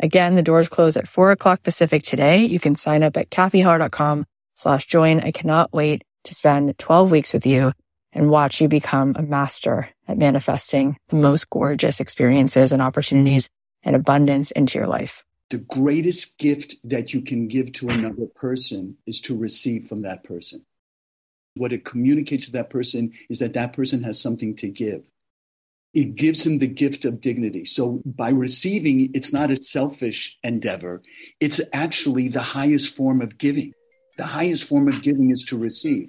Again, the doors close at 4 o'clock Pacific today. You can sign up at kathyhaar.com/join. I cannot wait to spend 12 weeks with you and watch you become a master at manifesting the most gorgeous experiences and opportunities and abundance into your life. The greatest gift that you can give to another person is to receive from that person. What it communicates to that person is that that person has something to give. It gives them the gift of dignity. So by receiving, it's not a selfish endeavor. It's actually the highest form of giving. The highest form of giving is to receive.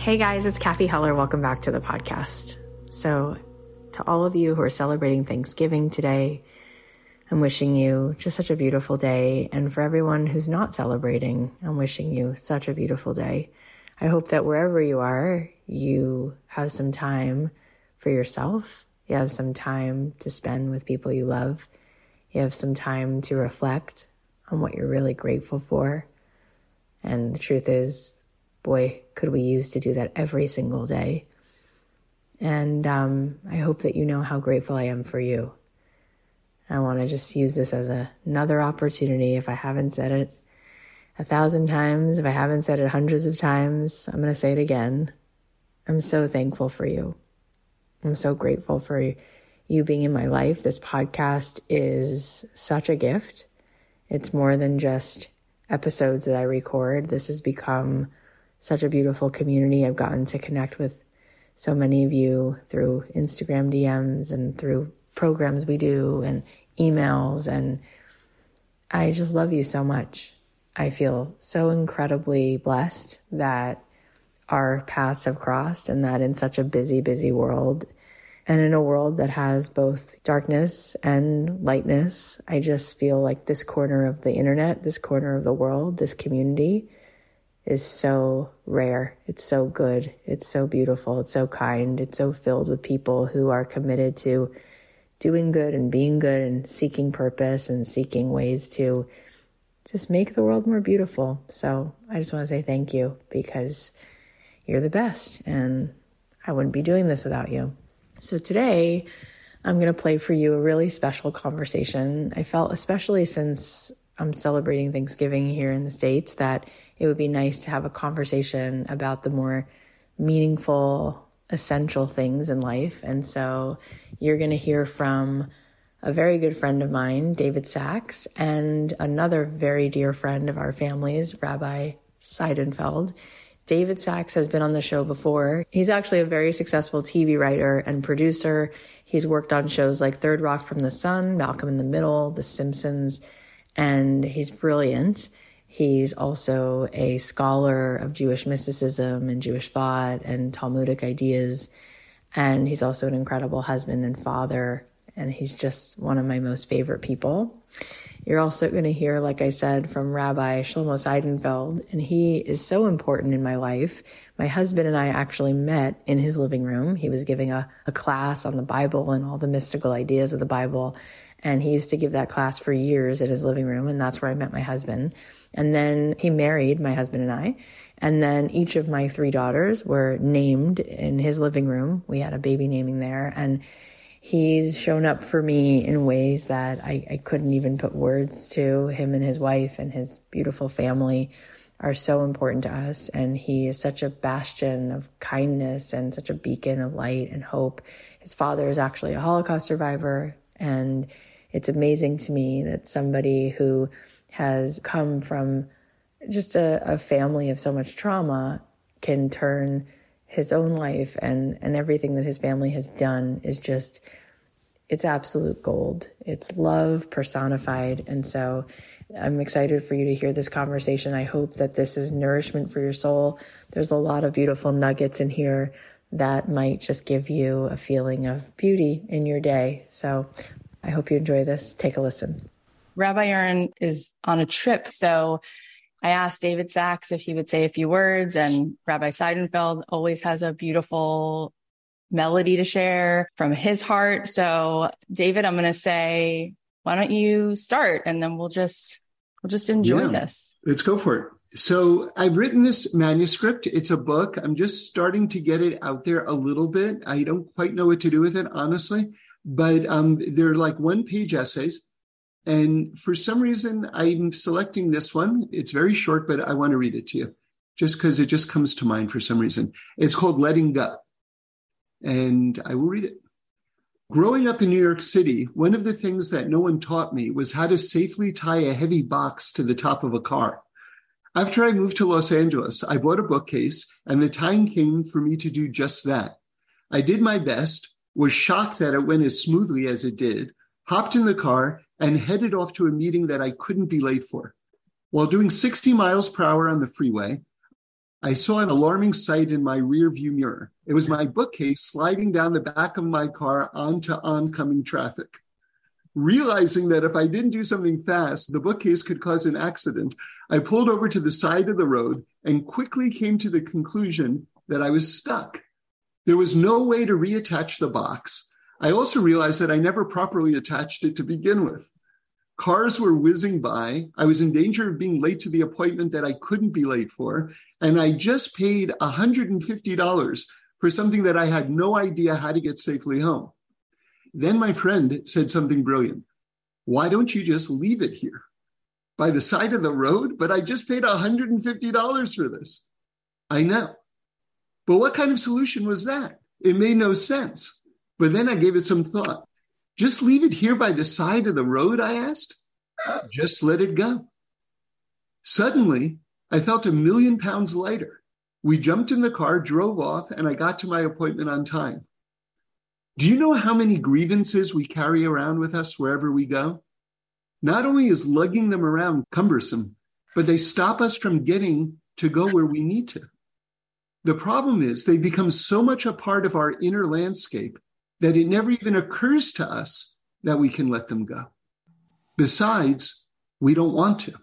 Hey guys, it's Kathy Heller. Welcome back to the podcast. So to all of you who are celebrating Thanksgiving today, I'm wishing you just such a beautiful day. And for everyone who's not celebrating, I'm wishing you such a beautiful day. I hope that wherever you are, you have some time for yourself. You have some time to spend with people you love. You have some time to reflect on what you're really grateful for. And the truth is, boy, could we use to do that every single day. And I hope that you know how grateful I am for you. I want to just use this as another opportunity. If I haven't said it 1,000 times, if I haven't said it hundreds of times, I'm going to say it again. I'm so thankful for you. I'm so grateful for you being in my life. This podcast is such a gift. It's more than just episodes that I record. This has become such a beautiful community. I've gotten to connect with so many of you through Instagram DMs and through programs we do and emails. And I just love you so much. I feel so incredibly blessed that our paths have crossed and that in such a busy, busy world and in a world that has both darkness and lightness, I just feel like this corner of the internet, this corner of the world, this community is so rare. It's so good. It's so beautiful. It's so kind. It's so filled with people who are committed to doing good and being good and seeking purpose and seeking ways to just make the world more beautiful. So I just want to say thank you because you're the best and I wouldn't be doing this without you. So today I'm going to play for you a really special conversation. I felt, especially since I'm celebrating Thanksgiving here in the States, that it would be nice to have a conversation about the more meaningful, essential things in life. And so you're going to hear from a very good friend of mine, David Sachs, and another very dear friend of our family's, Rabbi Seidenfeld. David Sachs has been on the show before. He's actually a very successful TV writer and producer. He's worked on shows like Third Rock from the Sun, Malcolm in the Middle, The Simpsons, and he's brilliant. He's also a scholar of Jewish mysticism and Jewish thought and Talmudic ideas. And he's also an incredible husband and father. And he's just one of my most favorite people. You're also going to hear, like I said, from Rabbi Shlomo Seidenfeld, and he is so important in my life. My husband and I actually met in his living room. He was giving a class on the Bible and all the mystical ideas of the Bible, and he used to give that class for years in his living room, and that's where I met my husband. And then he married my husband and I, and then each of my three daughters were named in his living room. We had a baby naming there, and he's shown up for me in ways that I couldn't even put words to. Him and his wife and his beautiful family are so important to us, and he is such a bastion of kindness and such a beacon of light and hope. His father is actually a Holocaust survivor, and it's amazing to me that somebody who has come from just a family of so much trauma can turn his own life and everything that his family has done is just, it's absolute gold. It's love personified. And so I'm excited for you to hear this conversation. I hope that this is nourishment for your soul. There's a lot of beautiful nuggets in here that might just give you a feeling of beauty in your day. So I hope you enjoy this. Take a listen. Rabbi Aaron is on a trip, so I asked David Sachs if he would say a few words, and Rabbi Seidenfeld always has a beautiful melody to share from his heart. So David, I'm going to say, why don't you start, and then we'll just enjoy this. Let's go for it. So I've written this manuscript. It's a book. I'm just starting to get it out there a little bit. I don't quite know what to do with it, honestly, but they're like one-page essays. And for some reason, I'm selecting this one. It's very short, but I want to read it to you just because it just comes to mind for some reason. It's called Letting Go. And I will read it. Growing up in New York City, one of the things that no one taught me was how to safely tie a heavy box to the top of a car. After I moved to Los Angeles, I bought a bookcase, and the time came for me to do just that. I did my best, was shocked that it went as smoothly as it did, hopped in the car, and headed off to a meeting that I couldn't be late for. While doing 60 miles per hour on the freeway, I saw an alarming sight in my rear view mirror. It was my bookcase sliding down the back of my car onto oncoming traffic. Realizing that if I didn't do something fast, the bookcase could cause an accident, I pulled over to the side of the road and quickly came to the conclusion that I was stuck. There was no way to reattach the box. I also realized that I never properly attached it to begin with. Cars were whizzing by. I was in danger of being late to the appointment that I couldn't be late for. And I just paid $150 for something that I had no idea how to get safely home. Then my friend said something brilliant. Why don't you just leave it here by the side of the road? But I just paid $150 for this. I know. But what kind of solution was that? It made no sense. But then I gave it some thought. Just leave it here by the side of the road, I asked. Just let it go. Suddenly, I felt £1,000,000 lighter. We jumped in the car, drove off, and I got to my appointment on time. Do you know how many grievances we carry around with us wherever we go? Not only is lugging them around cumbersome, but they stop us from getting to go where we need to. The problem is they become so much a part of our inner landscape that it never even occurs to us that we can let them go. Besides, we don't want to.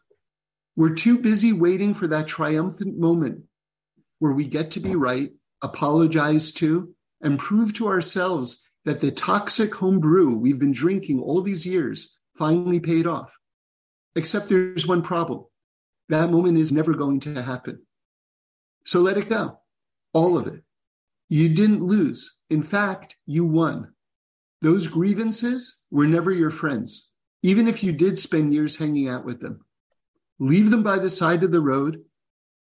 We're too busy waiting for that triumphant moment where we get to be right, apologize to, and prove to ourselves that the toxic home brew we've been drinking all these years finally paid off. Except there's one problem. That moment is never going to happen. So let it go, all of it. You didn't lose. In fact, you won. Those grievances were never your friends, even if you did spend years hanging out with them. Leave them by the side of the road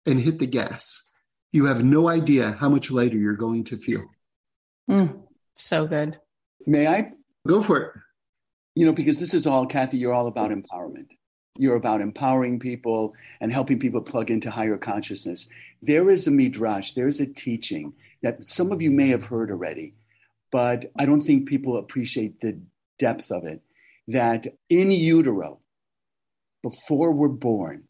and hit the gas. You have no idea how much lighter you're going to feel. So good. May I? Go for it. You know, because this is all, Kathy, you're all about empowerment. You're about empowering people and helping people plug into higher consciousness. There is a midrash, there is a teaching that some of you may have heard already, but I don't think people appreciate the depth of it, that in utero, before we're born,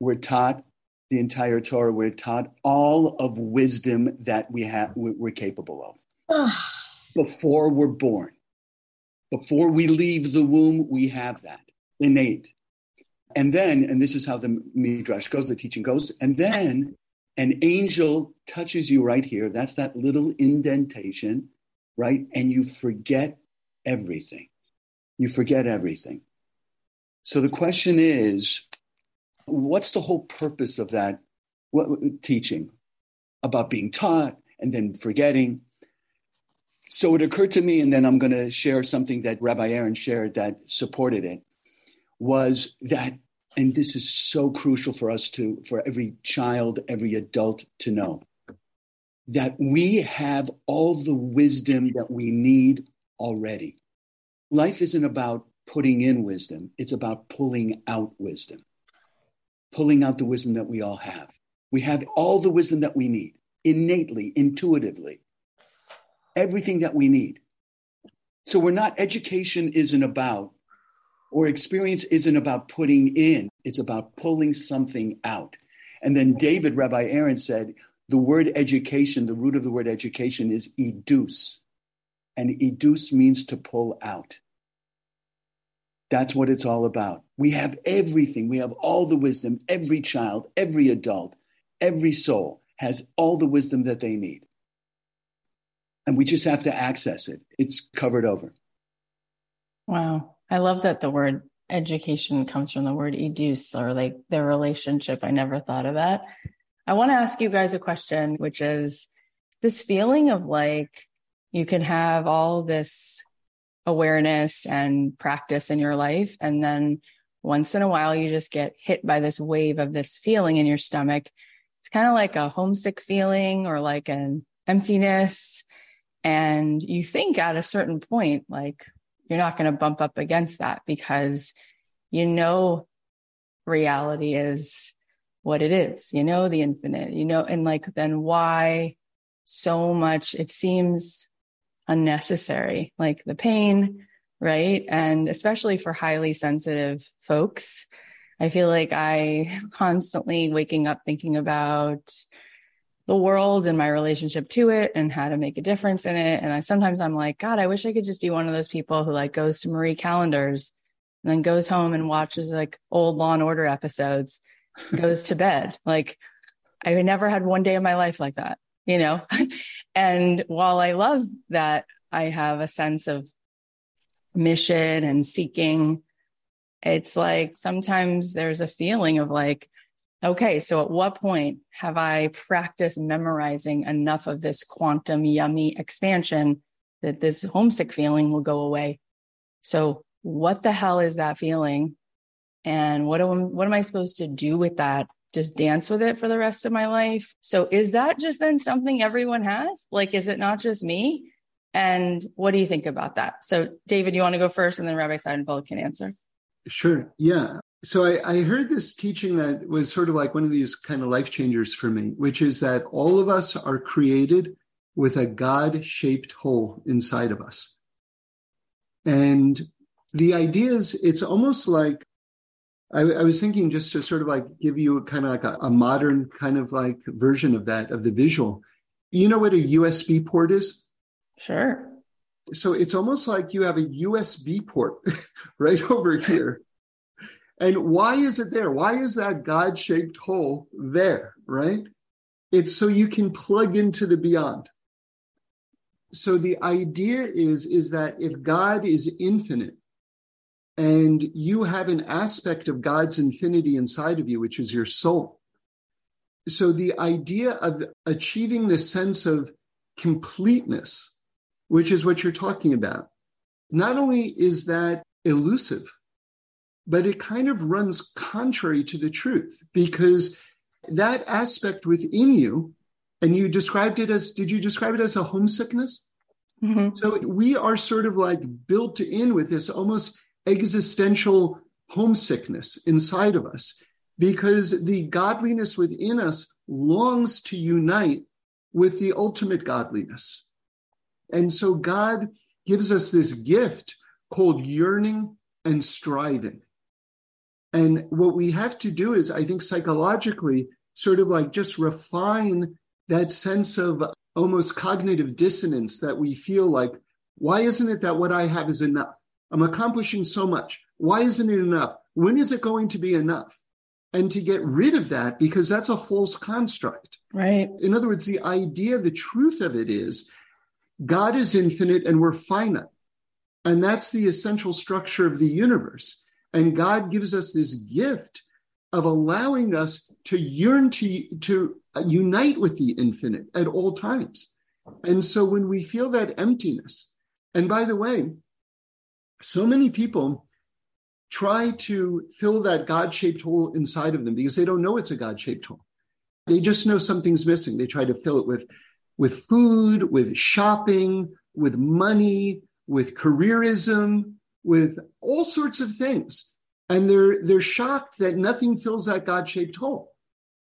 we're taught the entire Torah, we're taught all of wisdom that we're capable of. Before we're born, before we leave the womb, we have that. innate. And then, and this is how the Midrash goes, the teaching goes, and then an angel touches you right here. That's that little indentation, right? And you forget everything. You forget everything. So the question is, what's the whole purpose of that teaching about being taught and then forgetting? So it occurred to me, and then I'm going to share something that Rabbi Aaron shared that supported it, was that, and this is so crucial for us to, for every child, every adult to know, that we have all the wisdom that we need already. Life isn't about putting in wisdom. It's about pulling out wisdom, pulling out the wisdom that we all have. We have all the wisdom that we need, innately, intuitively, everything that we need. So we're not, education isn't about, or experience isn't about putting in, it's about pulling something out. And then David, Rabbi Aaron said, the word education, the root of the word education is educe. And educe means to pull out. That's what it's all about. We have everything. We have all the wisdom. Every child, every adult, every soul has all the wisdom that they need. And we just have to access it. It's covered over. Wow. I love that the word education comes from the word educe, or like their relationship. I never thought of that. I want to ask you guys a question, which is this feeling of like you can have all this awareness and practice in your life, and then once in a while you just get hit by this wave of this feeling in your stomach. It's kind of like a homesick feeling or like an emptiness. And you think at a certain point, like you're not going to bump up against that because you know reality is what it is, you know, the infinite, you know, and like then why so much? It seems unnecessary, like the pain, right? And especially for highly sensitive folks, I feel like I'm constantly waking up thinking about the world and my relationship to it and how to make a difference in it. And I'm like, God, I wish I could just be one of those people who like goes to Marie Callender's and then goes home and watches like old Law and Order episodes, goes to bed. Like I never had one day of my life like that, you know? And while I love that, I have a sense of mission and seeking. It's like, sometimes there's a feeling of like, okay, so at what point have I practiced memorizing enough of this quantum yummy expansion that this homesick feeling will go away? So what the hell is that feeling? And what am I supposed to do with that? Just dance with it for the rest of my life? So is that just then something everyone has? Like, is it not just me? And what do you think about that? So David, you want to go first and then Rabbi Seidenfeld can answer? Sure. Yeah. So I heard this teaching that was sort of like one of these kind of life changers for me, which is that all of us are created with a God-shaped hole inside of us. And the idea is, it's almost like, I was thinking just to sort of like give you kind of like a modern kind of like version of that, of the visual. You know what a USB port is? Sure. So it's almost like you have a USB port right over here. And why is it there? Why is that God-shaped hole there, right? It's so you can plug into the beyond. So the idea is that if God is infinite and you have an aspect of God's infinity inside of you, which is your soul. So the idea of achieving this sense of completeness, which is what you're talking about, not only is that elusive, but it kind of runs contrary to the truth, because that aspect within you, and you described it as, did you describe it as a homesickness? Mm-hmm. So we are sort of like built in with this almost existential homesickness inside of us, because the godliness within us longs to unite with the ultimate godliness. And so God gives us this gift called yearning and striving. And what we have to do is, I think psychologically, sort of like just refine that sense of almost cognitive dissonance that we feel like, why isn't it that what I have is enough? I'm accomplishing so much. Why isn't it enough? When is it going to be enough? And to get rid of that, because that's a false construct. Right. In other words, the idea, the truth of it is God is infinite and we're finite. And that's the essential structure of the universe. And God gives us this gift of allowing us to yearn to unite with the infinite at all times. And so when we feel that emptiness, and by the way, so many people try to fill that God-shaped hole inside of them because they don't know it's a God-shaped hole. They just know something's missing. They try to fill it with food, with shopping, with money, with careerism, with all sorts of things. And they're shocked that nothing fills that God-shaped hole.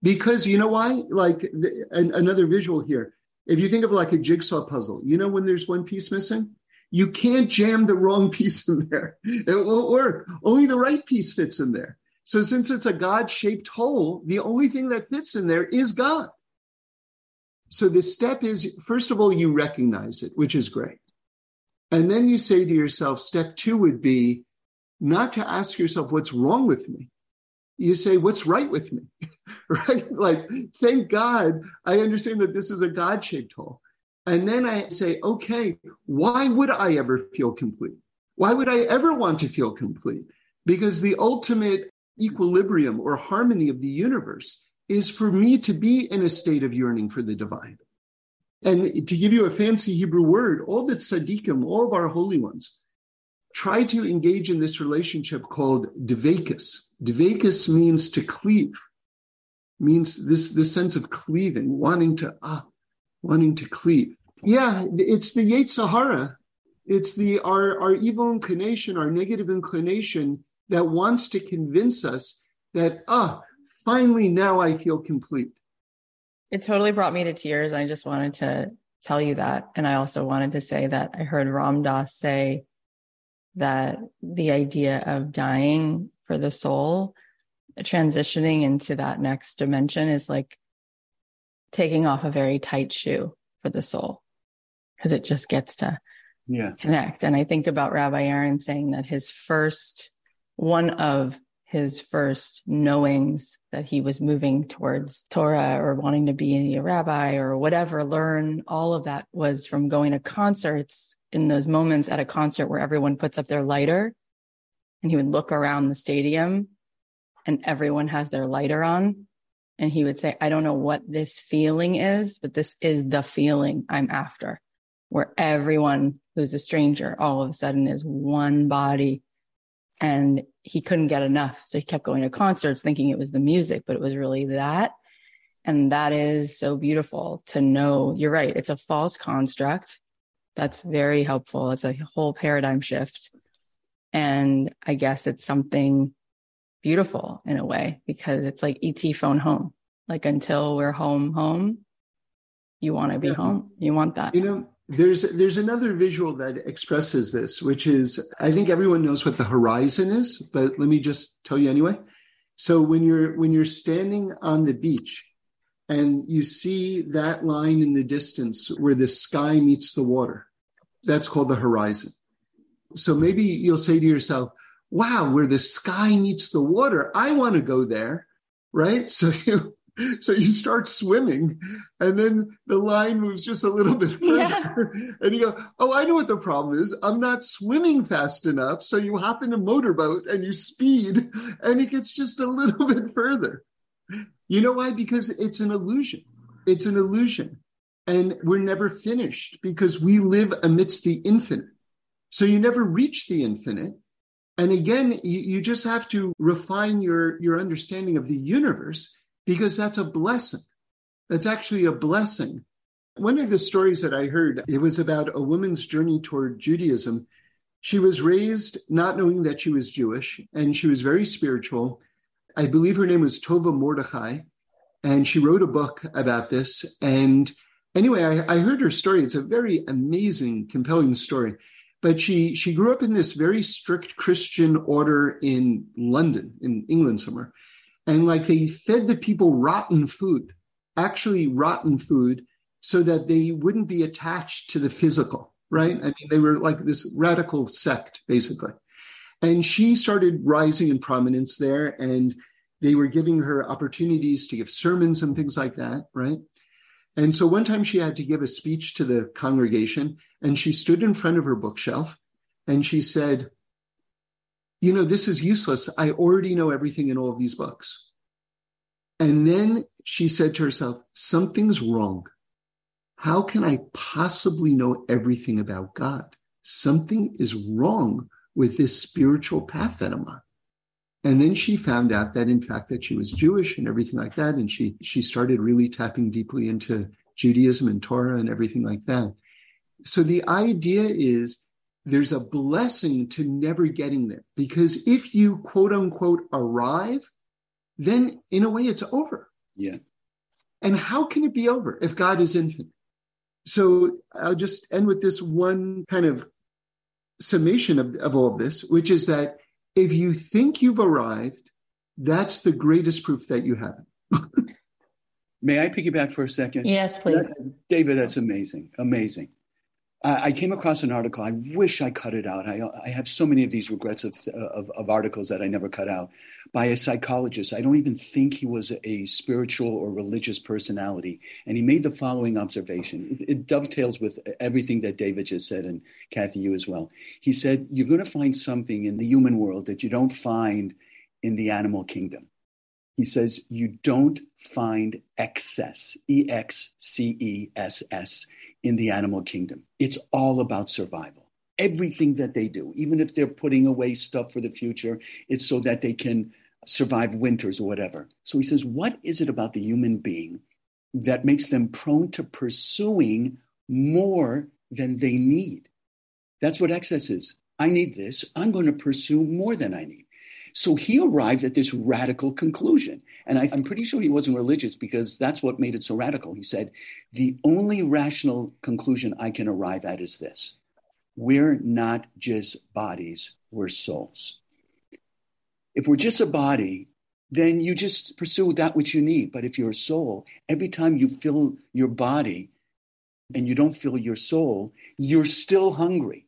Because you know why? Like another visual here. If you think of like a jigsaw puzzle, you know when there's one piece missing? You can't jam the wrong piece in there. It won't work. Only the right piece fits in there. So since it's a God-shaped hole, the only thing that fits in there is God. So the step is, first of all, you recognize it, which is great. And then you say to yourself, step two would be not to ask yourself what's wrong with me. You say, what's right with me, right? Like, thank God, I understand that this is a God-shaped hole. And then I say, okay, why would I ever feel complete? Why would I ever want to feel complete? Because the ultimate equilibrium or harmony of the universe is for me to be in a state of yearning for the divine. And to give you a fancy Hebrew word, all the tzaddikim, all of our holy ones, try to engage in this relationship called dveikis. Dveikis means to cleave, means this sense of cleaving, wanting to cleave. Yeah, it's the Yetzer Hara. It's our evil inclination, our negative inclination that wants to convince us that, finally now I feel complete. It totally brought me to tears. I just wanted to tell you that. And I also wanted to say that I heard Ram Dass say that the idea of dying for the soul, transitioning into that next dimension is like taking off a very tight shoe for the soul, because it just gets to connect. And I think about Rabbi Aaron saying that one of his first knowings that he was moving towards Torah or wanting to be a rabbi or whatever, learn all of that, was from going to concerts, in those moments at a concert where everyone puts up their lighter. And he would look around the stadium and everyone has their lighter on. And he would say, I don't know what this feeling is, but this is the feeling I'm after, where everyone who's a stranger all of a sudden is one body. And he couldn't get enough. So he kept going to concerts thinking it was the music, but it was really that. And that is so beautiful to know. You're right. It's a false construct. That's very helpful. It's a whole paradigm shift. And I guess it's something beautiful in a way, because it's like ET phone home. Like until we're home, you want to be home. You want that. You know, there's another visual that expresses this, which is, I think everyone knows what the horizon is, but let me just tell you anyway. So when you're standing on the beach and you see that line in the distance where the sky meets the water, that's called the horizon. So maybe you'll say to yourself, wow, where the sky meets the water, I want to go there, right? So you start swimming, and then the line moves just a little bit further. Yeah. And you go, oh, I know what the problem is. I'm not swimming fast enough. So you hop in a motorboat and you speed, and it gets just a little bit further. You know why? Because it's an illusion. It's an illusion. And we're never finished because we live amidst the infinite. So you never reach the infinite. And again, you just have to refine your understanding of the universe, because that's a blessing. That's actually a blessing. One of the stories that I heard, it was about a woman's journey toward Judaism. She was raised not knowing that she was Jewish, and she was very spiritual. I believe her name was Tova Mordechai, and she wrote a book about this. And anyway, I heard her story. It's a very amazing, compelling story. But she grew up in this very strict Christian order in London, in England somewhere. And like they fed the people rotten food, so that they wouldn't be attached to the physical, right? I mean, they were like this radical sect, basically. And she started rising in prominence there, and they were giving her opportunities to give sermons and things like that, right? And so one time she had to give a speech to the congregation, and she stood in front of her bookshelf and she said, you know, this is useless. I already know everything in all of these books. And then she said to herself, something's wrong. How can I possibly know everything about God? Something is wrong with this spiritual path that I'm on. And then she found out that, in fact, that she was Jewish and everything like that. And she started really tapping deeply into Judaism and Torah and everything like that. So the idea is there's a blessing to never getting there, because if you, quote unquote, arrive, then in a way it's over. Yeah. And how can it be over if God is infinite? So I'll just end with this one kind of summation of all of this, which is that if you think you've arrived, that's the greatest proof that you haven't. May I piggyback for a second? Yes, please. David, that's amazing. Amazing. I came across an article. I wish I cut it out. I have so many of these regrets of articles that I never cut out, by a psychologist. I don't even think he was a spiritual or religious personality. And he made the following observation. It dovetails with everything that David just said, and Kathy, you as well. He said, you're going to find something in the human world that you don't find in the animal kingdom. He says, you don't find excess, E-X-C-E-S-S. In the animal kingdom. It's all about survival. Everything that they do, even if they're putting away stuff for the future, it's so that they can survive winters or whatever. So he says, what is it about the human being that makes them prone to pursuing more than they need? That's what excess is. I need this. I'm going to pursue more than I need. So he arrived at this radical conclusion. And I'm pretty sure he wasn't religious, because that's what made it so radical. He said, the only rational conclusion I can arrive at is this. We're not just bodies, we're souls. If we're just a body, then you just pursue that which you need. But if you're a soul, every time you fill your body and you don't fill your soul, you're still hungry.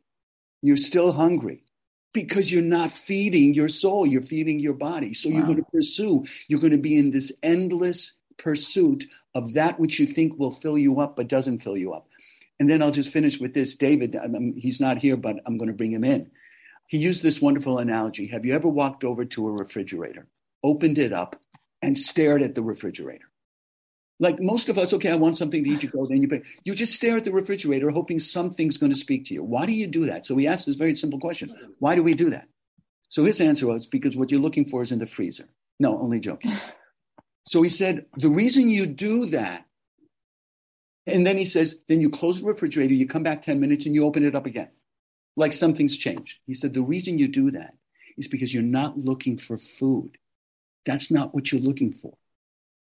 You're still hungry. Because you're not feeding your soul, you're feeding your body. So you're going to pursue, you're going to be in this endless pursuit of that which you think will fill you up, but doesn't fill you up. And then I'll just finish with this. David, he's not here, but I'm going to bring him in. He used this wonderful analogy. Have you ever walked over to a refrigerator, opened it up, and stared at the refrigerator? Like most of us, okay, I want something to eat, you go, then you pay. You just stare at the refrigerator hoping something's going to speak to you. Why do you do that? So we asked this very simple question. Why do we do that? So his answer was, because what you're looking for is in the freezer. No, only joking. So he said, the reason you do that, and then he says, then you close the refrigerator, you come back 10 minutes and you open it up again. Like something's changed. He said, the reason you do that is because you're not looking for food. That's not what you're looking for.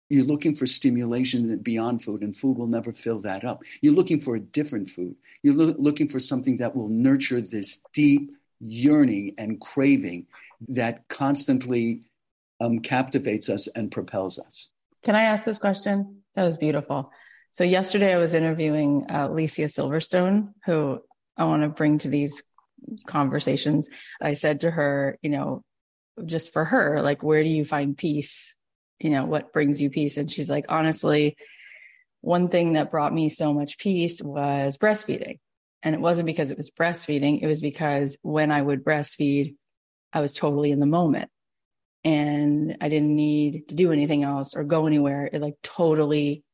You're looking for stimulation beyond food, and food will never fill that up. You're looking for a different food. You're looking for something that will nurture this deep yearning and craving that constantly captivates us and propels us. Can I ask this question? That was beautiful. So yesterday I was interviewing Alicia Silverstone, who I want to bring to these conversations. I said to her, you know, just for her, like, where do you find peace? You know, what brings you peace? And she's like, honestly, one thing that brought me so much peace was breastfeeding. And it wasn't because it was breastfeeding. It was because when I would breastfeed, I was totally in the moment and I didn't need to do anything else or go anywhere. It like totally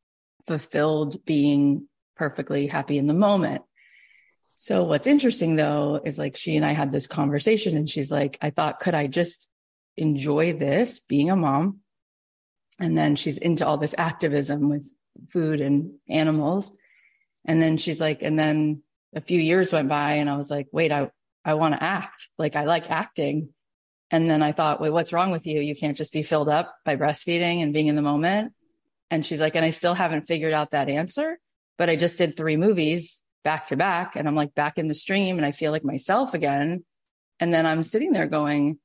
fulfilled being perfectly happy in the moment. So what's interesting though, is like she and I had this conversation and she's like, I thought, could I just enjoy this being a mom? And then she's into all this activism with food and animals. And then she's like, and then a few years went by and I was like, wait, I want to act. Like, I like acting. And then I thought, wait, what's wrong with you? You can't just be filled up by breastfeeding and being in the moment. And she's like, and I still haven't figured out that answer, but I just did 3 movies back to back. And I'm like back in the stream and I feel like myself again. And then I'm sitting there going,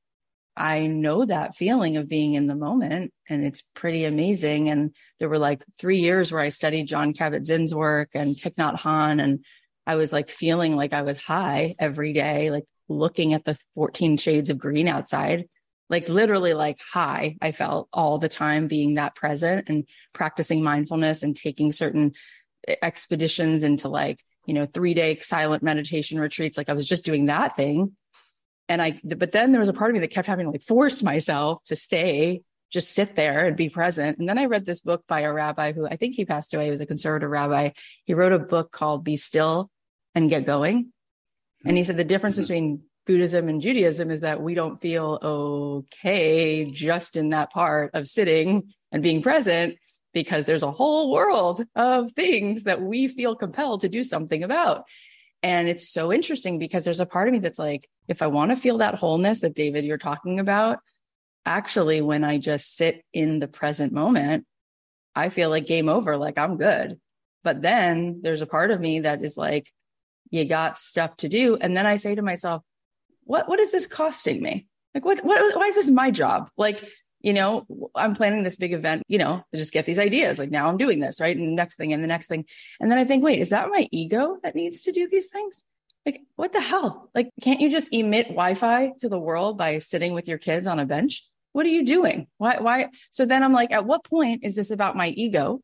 I know that feeling of being in the moment and it's pretty amazing. And there were like 3 years where I studied John Kabat-Zinn's work and Thich Nhat Hanh. And I was like feeling like I was high every day, like looking at the 14 shades of green outside, like literally like high, I felt all the time, being that present and practicing mindfulness and taking certain expeditions into, like, you know, 3-day silent meditation retreats. Like I was just doing that thing. And but then there was a part of me that kept having to like force myself to stay, just sit there and be present. And then I read this book by a rabbi who I think he passed away. He was a conservative rabbi. He wrote a book called Be Still and Get Going. And he said the difference between Buddhism and Judaism is that we don't feel okay just in that part of sitting and being present, because there's a whole world of things that we feel compelled to do something about. And it's so interesting because there's a part of me that's like, if I want to feel that wholeness that David, you're talking about, actually, when I just sit in the present moment, I feel like game over, like I'm good. But then there's a part of me that is like, you got stuff to do. And then I say to myself, what is this costing me? Like, why is this my job? Like, you know, I'm planning this big event, you know, I just get these ideas. Like now I'm doing this, right? And the next thing and the next thing. And then I think, wait, is that my ego that needs to do these things? Like, what the hell? Like, can't you just emit Wi-Fi to the world by sitting with your kids on a bench? What are you doing? Why? So then I'm like, at what point is this about my ego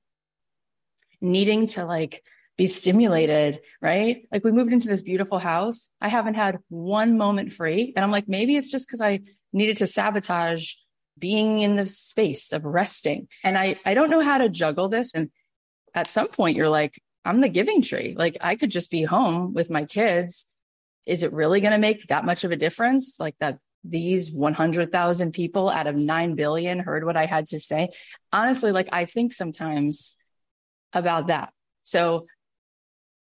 needing to like be stimulated, right? Like we moved into this beautiful house. I haven't had one moment free. And I'm like, maybe it's just because I needed to sabotage being in the space of resting. And I don't know how to juggle this. And at some point you're like, I'm the giving tree. Like I could just be home with my kids. Is it really going to make that much of a difference? Like that these 100,000 people out of 9 billion heard what I had to say. Honestly, like I think sometimes about that. So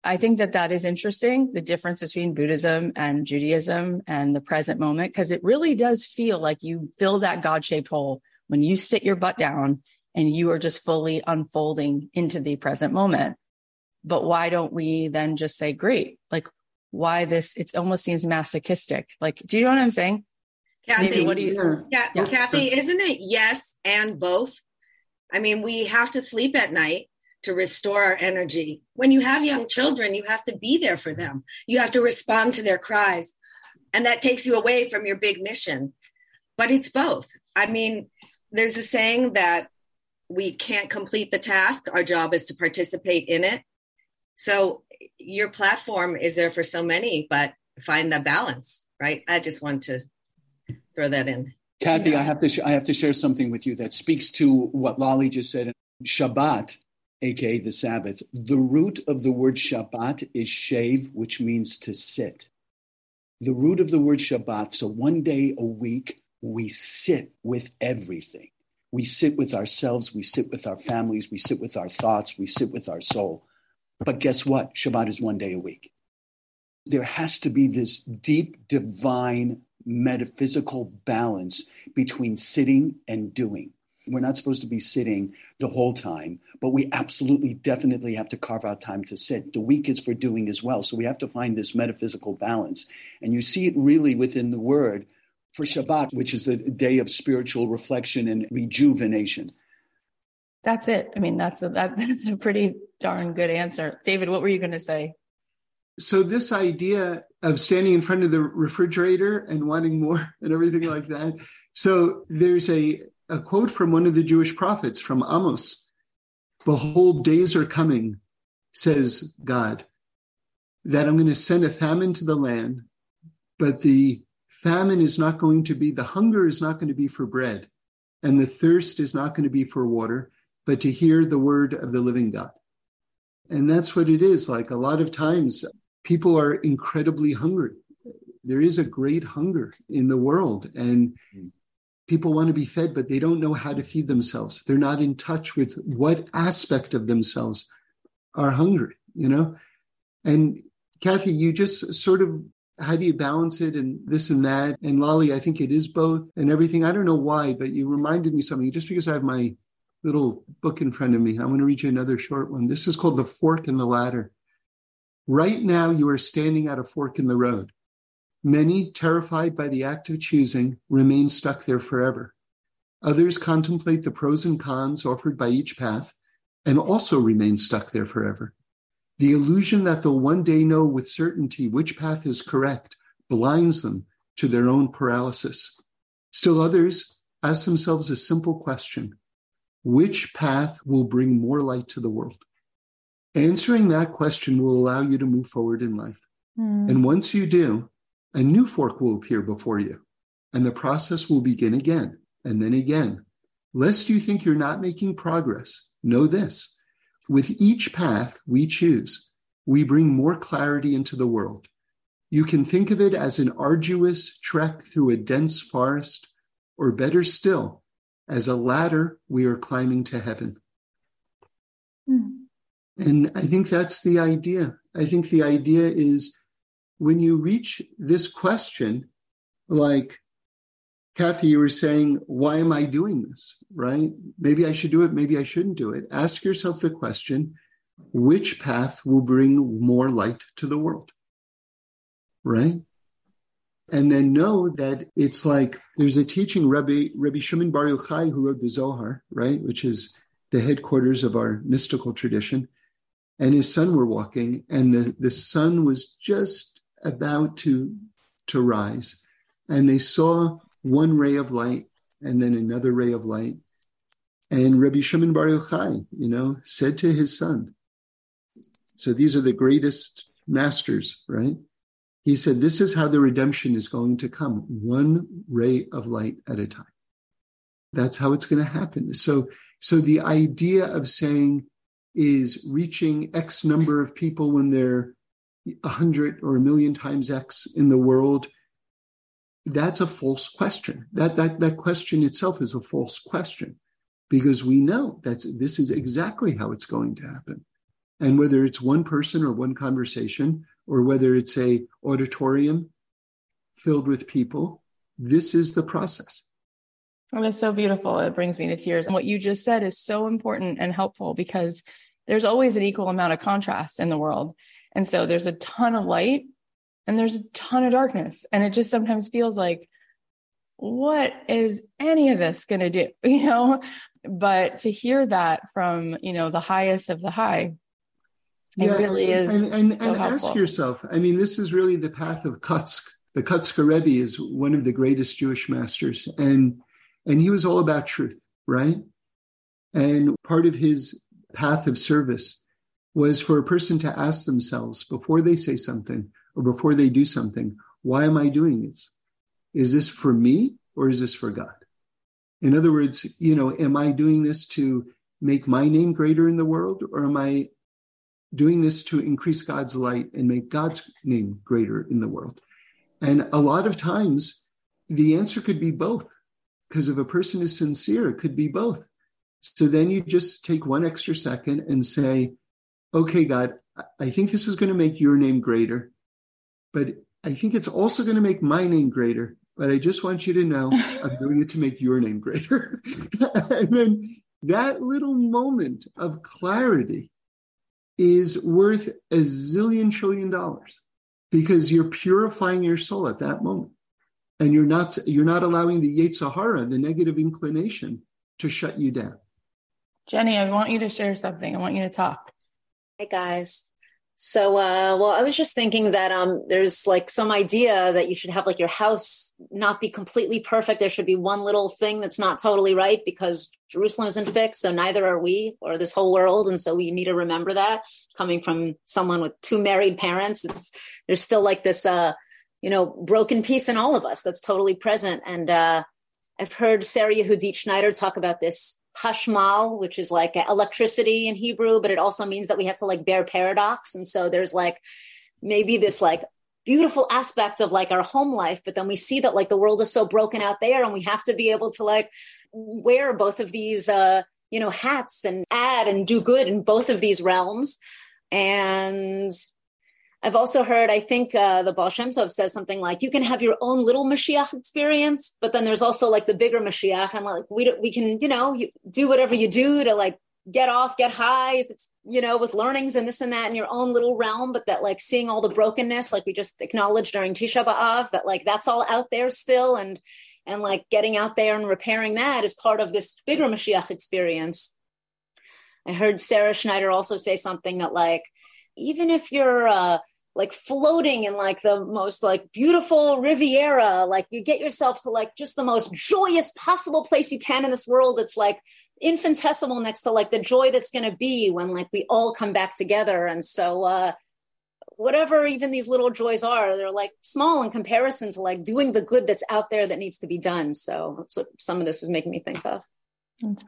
I think that that is interesting, the difference between Buddhism and Judaism and the present moment, because it really does feel like you fill that God-shaped hole when you sit your butt down and you are just fully unfolding into the present moment. But why don't we then just say, great, like why this, it almost seems masochistic. Like, do you know what I'm saying? Kathy, maybe, what do you, yeah. Kathy, isn't it yes and both? I mean, we have to sleep at night to restore our energy. When you have young children, you have to be there for them. You have to respond to their cries. And that takes you away from your big mission. But it's both. I mean, there's a saying that we can't complete the task. Our job is to participate in it. So your platform is there for so many, but find the balance, right? I just want to throw that in. Kathy, yeah. I have to share something with you that speaks to what Lolly just said. Shabbat, aka the Sabbath. The root of the word Shabbat is shave, which means to sit. The root of the word Shabbat. So one day a week, we sit with everything. We sit with ourselves. We sit with our families. We sit with our thoughts. We sit with our soul. But guess what? Shabbat is one day a week. There has to be this deep, divine, metaphysical balance between sitting and doing. We're not supposed to be sitting the whole time, but we absolutely, definitely have to carve out time to sit. The week is for doing as well. So we have to find this metaphysical balance. And you see it really within the word for Shabbat, which is the day of spiritual reflection and rejuvenation. That's it. I mean, that's a pretty darn good answer. David, what were you going to say? So this idea of standing in front of the refrigerator and wanting more and everything like that. So there's a quote from one of the Jewish prophets, from Amos. Behold, days are coming, says God, that I'm going to send a famine to the land, but the famine is not going to be, the hunger is not going to be for bread, and the thirst is not going to be for water, but to hear the word of the living God. And that's what it is like. A lot of times people are incredibly hungry. There is a great hunger in the world, and people want to be fed, but they don't know how to feed themselves. They're not in touch with what aspect of themselves are hungry, you know? And Kathy, you just sort of, how do you balance it and this and that? And Lolly, I think it is both and everything. I don't know why, but you reminded me something just because I have my little book in front of me. I'm going to read you another short one. This is called The Fork in the Ladder. Right now, you are standing at a fork in the road. Many, terrified by the act of choosing, remain stuck there forever. Others contemplate the pros and cons offered by each path and also remain stuck there forever. The illusion that they'll one day know with certainty which path is correct blinds them to their own paralysis. Still others ask themselves a simple question: which path will bring more light to the world? Answering that question will allow you to move forward in life. Mm. And once you do, a new fork will appear before you, and the process will begin again and then again. Lest you think you're not making progress, know this: with each path we choose, we bring more clarity into the world. You can think of it as an arduous trek through a dense forest, or better still, as a ladder we are climbing to heaven. Mm. And I think that's the idea. I think the idea is, when you reach this question, like Kathy, you were saying, why am I doing this, right? Maybe I should do it, maybe I shouldn't do it. Ask yourself the question, which path will bring more light to the world, right? And then know that it's like, there's a teaching, Rabbi Shimon Bar Yochai, who wrote the Zohar, right, which is the headquarters of our mystical tradition, and his son were walking, and the sun was just about to rise. And they saw one ray of light and then another ray of light. And Rabbi Shimon Bar Yochai, said to his son, so these are the greatest masters, right? He said, this is how the redemption is going to come, one ray of light at a time. That's how it's going to happen. So the idea of saying, is reaching X number of people when they're 100 or 1,000,000 times X in the world, that's a false question. That question itself is a false question, because we know this is exactly how it's going to happen. And whether it's one person or one conversation, or whether it's an auditorium filled with people, this is the process. Oh, that's so beautiful. It brings me to tears. And what you just said is so important and helpful, because there's always an equal amount of contrast in the world. And so there's a ton of light and there's a ton of darkness. And it just sometimes feels like, what is any of this going to do? But to hear that from, the highest of the high, it really is. And ask yourself, this is really the path of Kutsk. The Kutskarebi is one of the greatest Jewish masters. And he was all about truth, right? And part of his path of service was for a person to ask themselves before they say something or before they do something, why am I doing this? Is this for me or is this for God? In other words, am I doing this to make my name greater in the world, or am I doing this to increase God's light and make God's name greater in the world? And a lot of times the answer could be both. Because if a person is sincere, it could be both. So then you just take one extra second and say, okay, God, I think this is going to make your name greater, but I think it's also going to make my name greater, but I just want you to know I'm doing it to make your name greater. And then that little moment of clarity is worth a zillion trillion dollars, because you're purifying your soul at that moment. And you're not allowing the Yetzer Hara, the negative inclination, to shut you down. Jenny, I want you to share something. I want you to talk. Hey guys. So, I was just thinking that there's like some idea that you should have like your house not be completely perfect. There should be one little thing that's not totally right, because Jerusalem isn't fixed. So neither are we, or this whole world. And so we need to remember that, coming from someone with two married parents. There's still like this, broken piece in all of us that's totally present. And I've heard Sarah Yehudit Schneider talk about this Hashmal, which is like electricity in Hebrew, but it also means that we have to like bear paradox. And so there's like maybe this like beautiful aspect of like our home life, but then we see that like the world is so broken out there, and we have to be able to like wear both of these, hats and add and do good in both of these realms. And I've also heard, I think the Baal Shem Tov says something like, you can have your own little Mashiach experience, but then there's also like the bigger Mashiach. And like, we can, you do whatever you do to like get off, get high, if it's, with learnings and this and that in your own little realm, but that like seeing all the brokenness, like we just acknowledged during Tisha B'Av, that like, that's all out there still. And like getting out there and repairing that is part of this bigger Mashiach experience. I heard Sarah Schneider also say something that like, even if you're like floating in like the most like beautiful Riviera. Like you get yourself to like just the most joyous possible place you can in this world. It's like infinitesimal next to like the joy that's going to be when like we all come back together. And so whatever even these little joys are, they're like small in comparison to like doing the good that's out there that needs to be done. So that's what some of this is making me think of.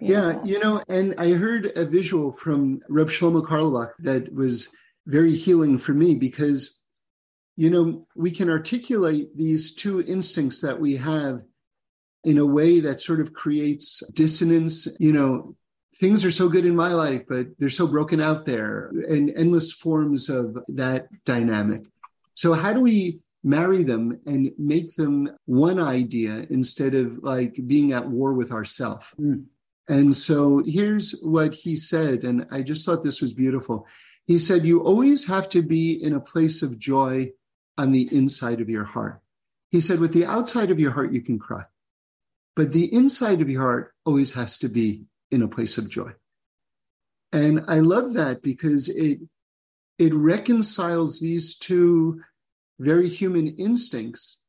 Yeah, you know, and I heard a visual from Reb Shlomo Carlebach that was very healing for me because, you know, we can articulate these two instincts that we have in a way that sort of creates dissonance. You know, things are so good in my life, but they're so broken out there, and endless forms of that dynamic. So how do we marry them and make them one idea instead of like being at war with ourselves? Mm. And so here's what he said, and I just thought this was beautiful. He said, you always have to be in a place of joy on the inside of your heart. He said, with the outside of your heart, you can cry. But the inside of your heart always has to be in a place of joy. And I love that because it reconciles these two very human instincts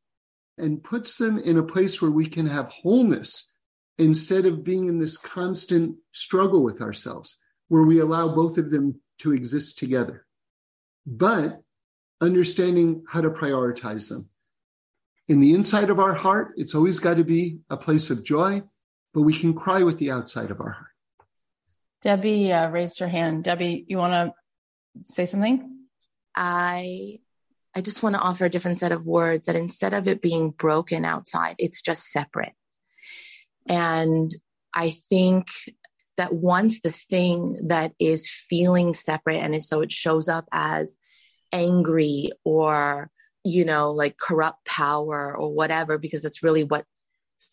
and puts them in a place where we can have wholeness instead of being in this constant struggle with ourselves, where we allow both of them to exist together, but understanding how to prioritize them. In the inside of our heart, it's always got to be a place of joy, but we can cry with the outside of our heart. Debbie raised her hand. Debbie, you want to say something? I just want to offer a different set of words, that instead of it being broken outside, it's just separate. And I think that once the thing that is feeling separate, and so it shows up as angry or, you know, like corrupt power or whatever, because that's really what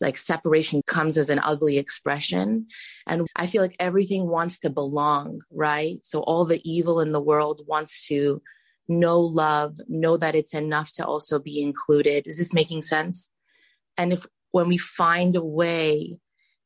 like separation comes as, an ugly expression. And I feel like everything wants to belong, right? So all the evil in the world wants to know love, know that it's enough to also be included. Is this making sense? And when we find a way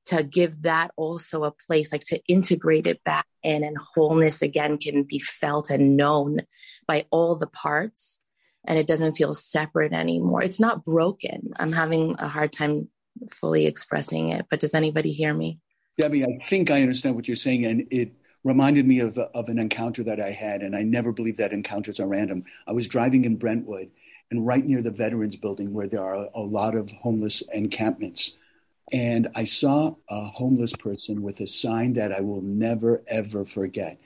to give that also a place, like to integrate it back in, and wholeness again can be felt and known by all the parts, and it doesn't feel separate anymore. It's not broken. I'm having a hard time fully expressing it, but does anybody hear me? Debbie, I think I understand what you're saying, and it reminded me of an encounter that I had, and I never believe that encounters are random. I was driving in Brentwood, and right near the Veterans Building, where there are a lot of homeless encampments, and I saw a homeless person with a sign that I will never, ever forget.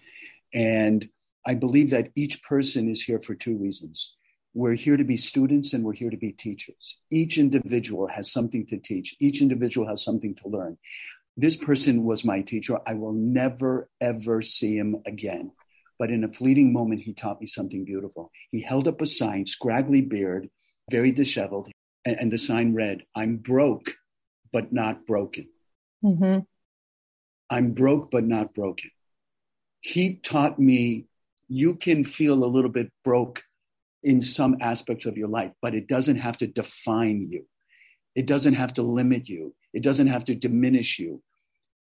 And I believe that each person is here for two reasons. We're here to be students, and we're here to be teachers. Each individual has something to teach. Each individual has something to learn. This person was my teacher. I will never, ever see him again. But in a fleeting moment, he taught me something beautiful. He held up a sign, scraggly beard, very disheveled. And the sign read, I'm broke, but not broken. Mm-hmm. I'm broke, but not broken. He taught me, you can feel a little bit broke in some aspects of your life, but it doesn't have to define you. It doesn't have to limit you. It doesn't have to diminish you.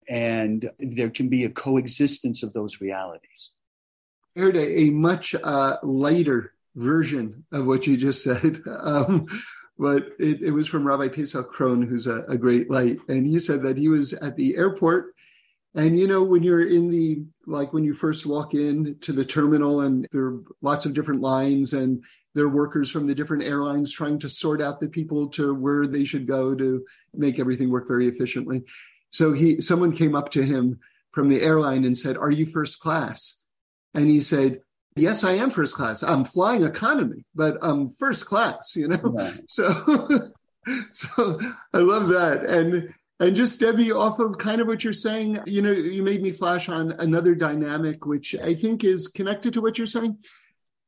And there can be a coexistence of those realities. I heard a much lighter version of what you just said. But it was from Rabbi Pesach Krohn, who's a great light. And he said that he was at the airport. And, you know, when you're when you first walk in to the terminal, and there are lots of different lines, and there are workers from the different airlines trying to sort out the people to where they should go to make everything work very efficiently. So someone came up to him from the airline and said, are you first class? And he said, yes, I am first class. I'm flying economy, but I'm first class, you know? Right. So I love that. And just, Debbie, off of kind of what you're saying, you know, you made me flash on another dynamic, which I think is connected to what you're saying,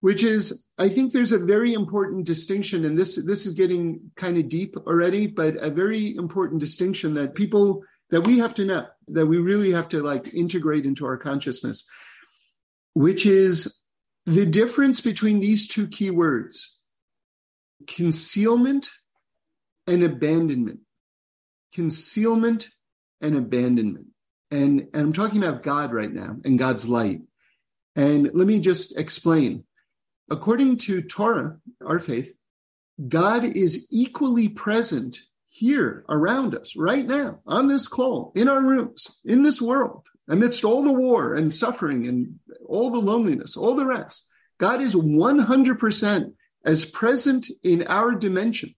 which is, I think there's a very important distinction, and this is getting kind of deep already, but a very important distinction that we have to know, that we really have to like integrate into our consciousness, which is the difference between these two key words, concealment and abandonment. Concealment and abandonment. And I'm talking about God right now and God's light. And let me just explain. According to Torah, our faith, God is equally present here around us right now, on this call, in our rooms, in this world, amidst all the war and suffering and all the loneliness, all the rest. God is 100% as present in our dimension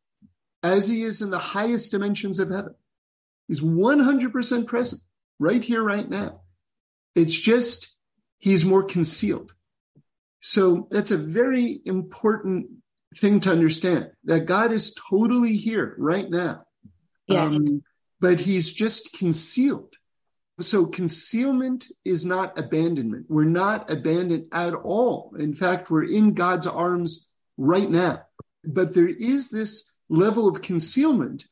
as he is in the highest dimensions of heaven. He's 100% present right here, right now. It's just he's more concealed. So that's a very important thing to understand, that God is totally here right now. Yes. But he's just concealed. So concealment is not abandonment. We're not abandoned at all. In fact, we're in God's arms right now. But there is this level of concealment.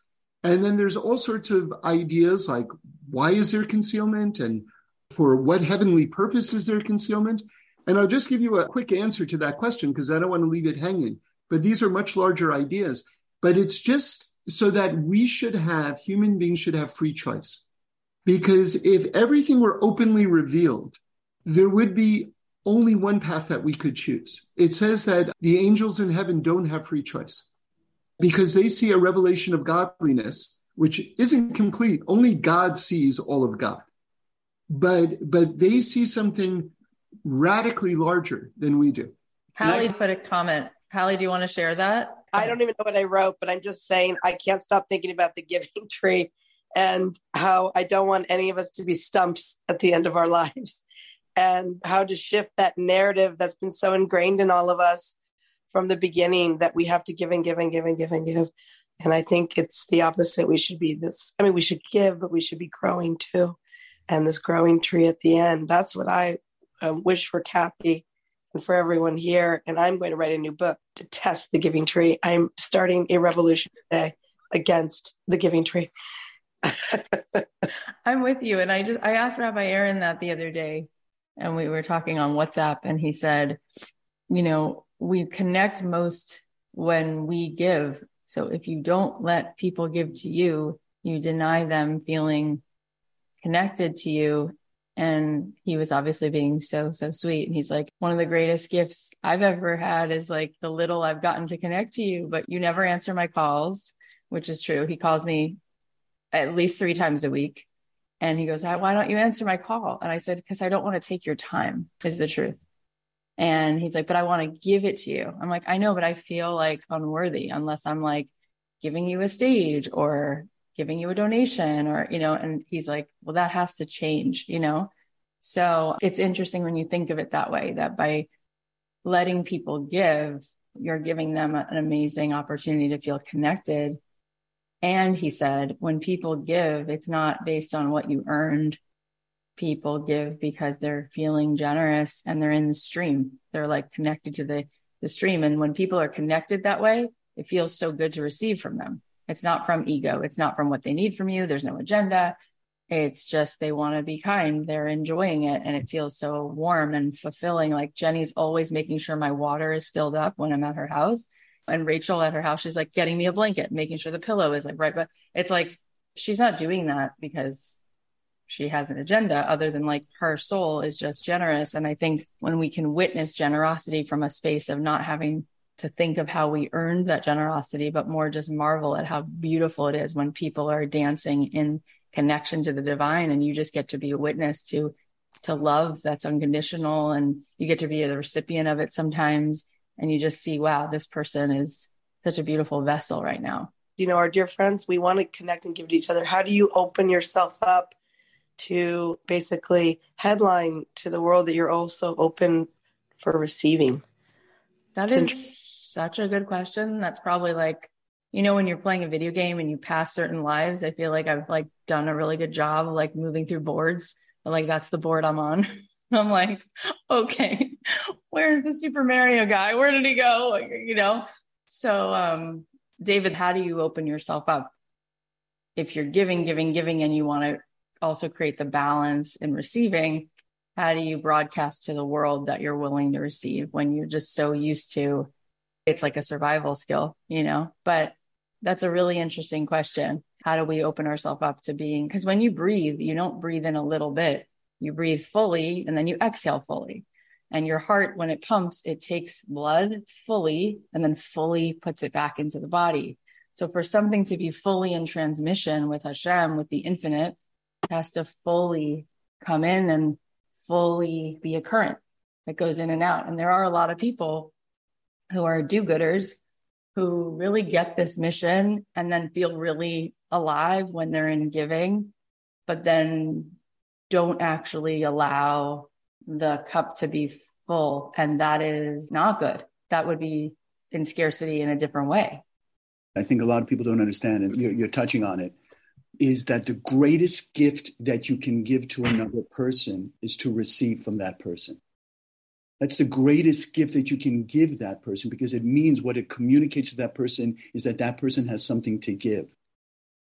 And then there's all sorts of ideas like, why is there concealment? And for what heavenly purpose is there concealment? And I'll just give you a quick answer to that question, because I don't want to leave it hanging. But these are much larger ideas. But it's just so that we should have, human beings should have free choice. Because if everything were openly revealed, there would be only one path that we could choose. It says that the angels in heaven don't have free choice because they see a revelation of godliness, which isn't complete. Only God sees all of God. But they see something radically larger than we do. Hallie put a comment. Hallie, do you want to share that? I don't even know what I wrote, but I'm just saying I can't stop thinking about the giving tree. And how I don't want any of us to be stumps at the end of our lives, and how to shift that narrative that's been so ingrained in all of us from the beginning that we have to give and give and give and give and give. And I think it's the opposite. We should be this. I mean, we should give, but we should be growing too. And this growing tree at the end, that's what I wish for Kathy and for everyone here. And I'm going to write a new book to test the giving tree. I'm starting a revolution today against the giving tree. I'm with you. And I asked Rabbi Aaron that the other day, and we were talking on WhatsApp, and he said, you know, we connect most when we give. So if you don't let people give to you, you deny them feeling connected to you. And he was obviously being so, so sweet. And he's like, one of the greatest gifts I've ever had is like the little I've gotten to connect to you, but you never answer my calls, which is true. He calls me at least 3 times a week. And he goes, why don't you answer my call? And I said, because I don't want to take your time is the truth. And he's like, but I want to give it to you. I'm like, I know, but I feel like unworthy unless I'm like giving you a stage or giving you a donation or, you know, and he's like, well, that has to change, you know? So it's interesting when you think of it that way, that by letting people give, you're giving them an amazing opportunity to feel connected. And he said, when people give, it's not based on what you earned. People give because they're feeling generous and they're in the stream. They're like connected to the stream. And when people are connected that way, it feels so good to receive from them. It's not from ego. It's not from what they need from you. There's no agenda. It's just, they want to be kind. They're enjoying it. And it feels so warm and fulfilling. Like Jenny's always making sure my water is filled up when I'm at her house. And Rachel at her house, she's like getting me a blanket, making sure the pillow is like right. But it's like, she's not doing that because she has an agenda other than like her soul is just generous. And I think when we can witness generosity from a space of not having to think of how we earned that generosity, but more just marvel at how beautiful it is when people are dancing in connection to the divine, and you just get to be a witness to love that's unconditional, and you get to be the recipient of it sometimes. And you just see, wow, this person is such a beautiful vessel right now. You know, our dear friends, we want to connect and give to each other. How do you open yourself up to basically headline to the world that you're also open for receiving? That is such a good question. That's probably like, you know, when you're playing a video game and you pass certain lives, I feel like I've like done a really good job of like moving through boards, but like that's the board I'm on. I'm like, okay, where's the Super Mario guy? Where did he go? You know? So, David, how do you open yourself up? If you're giving, and you want to also create the balance in receiving, how do you broadcast to the world that you're willing to receive when you're just so used to, it's like a survival skill, you know? But that's a really interesting question. How do we open ourselves up to being, because when you breathe, you don't breathe in a little bit. You breathe fully and then you exhale fully. And your heart, when it pumps, it takes blood fully and then fully puts it back into the body. So for something to be fully in transmission with Hashem, with the infinite, it has to fully come in and fully be a current that goes in and out. And there are a lot of people who are do-gooders who really get this mission and then feel really alive when they're in giving, but then don't actually allow the cup to be full. And that is not good. That would be in scarcity in a different way. I think a lot of people don't understand, and you're touching on it, is that the greatest gift that you can give to another person is to receive from that person. That's the greatest gift that you can give that person, because it means what it communicates to that person is that that person has something to give.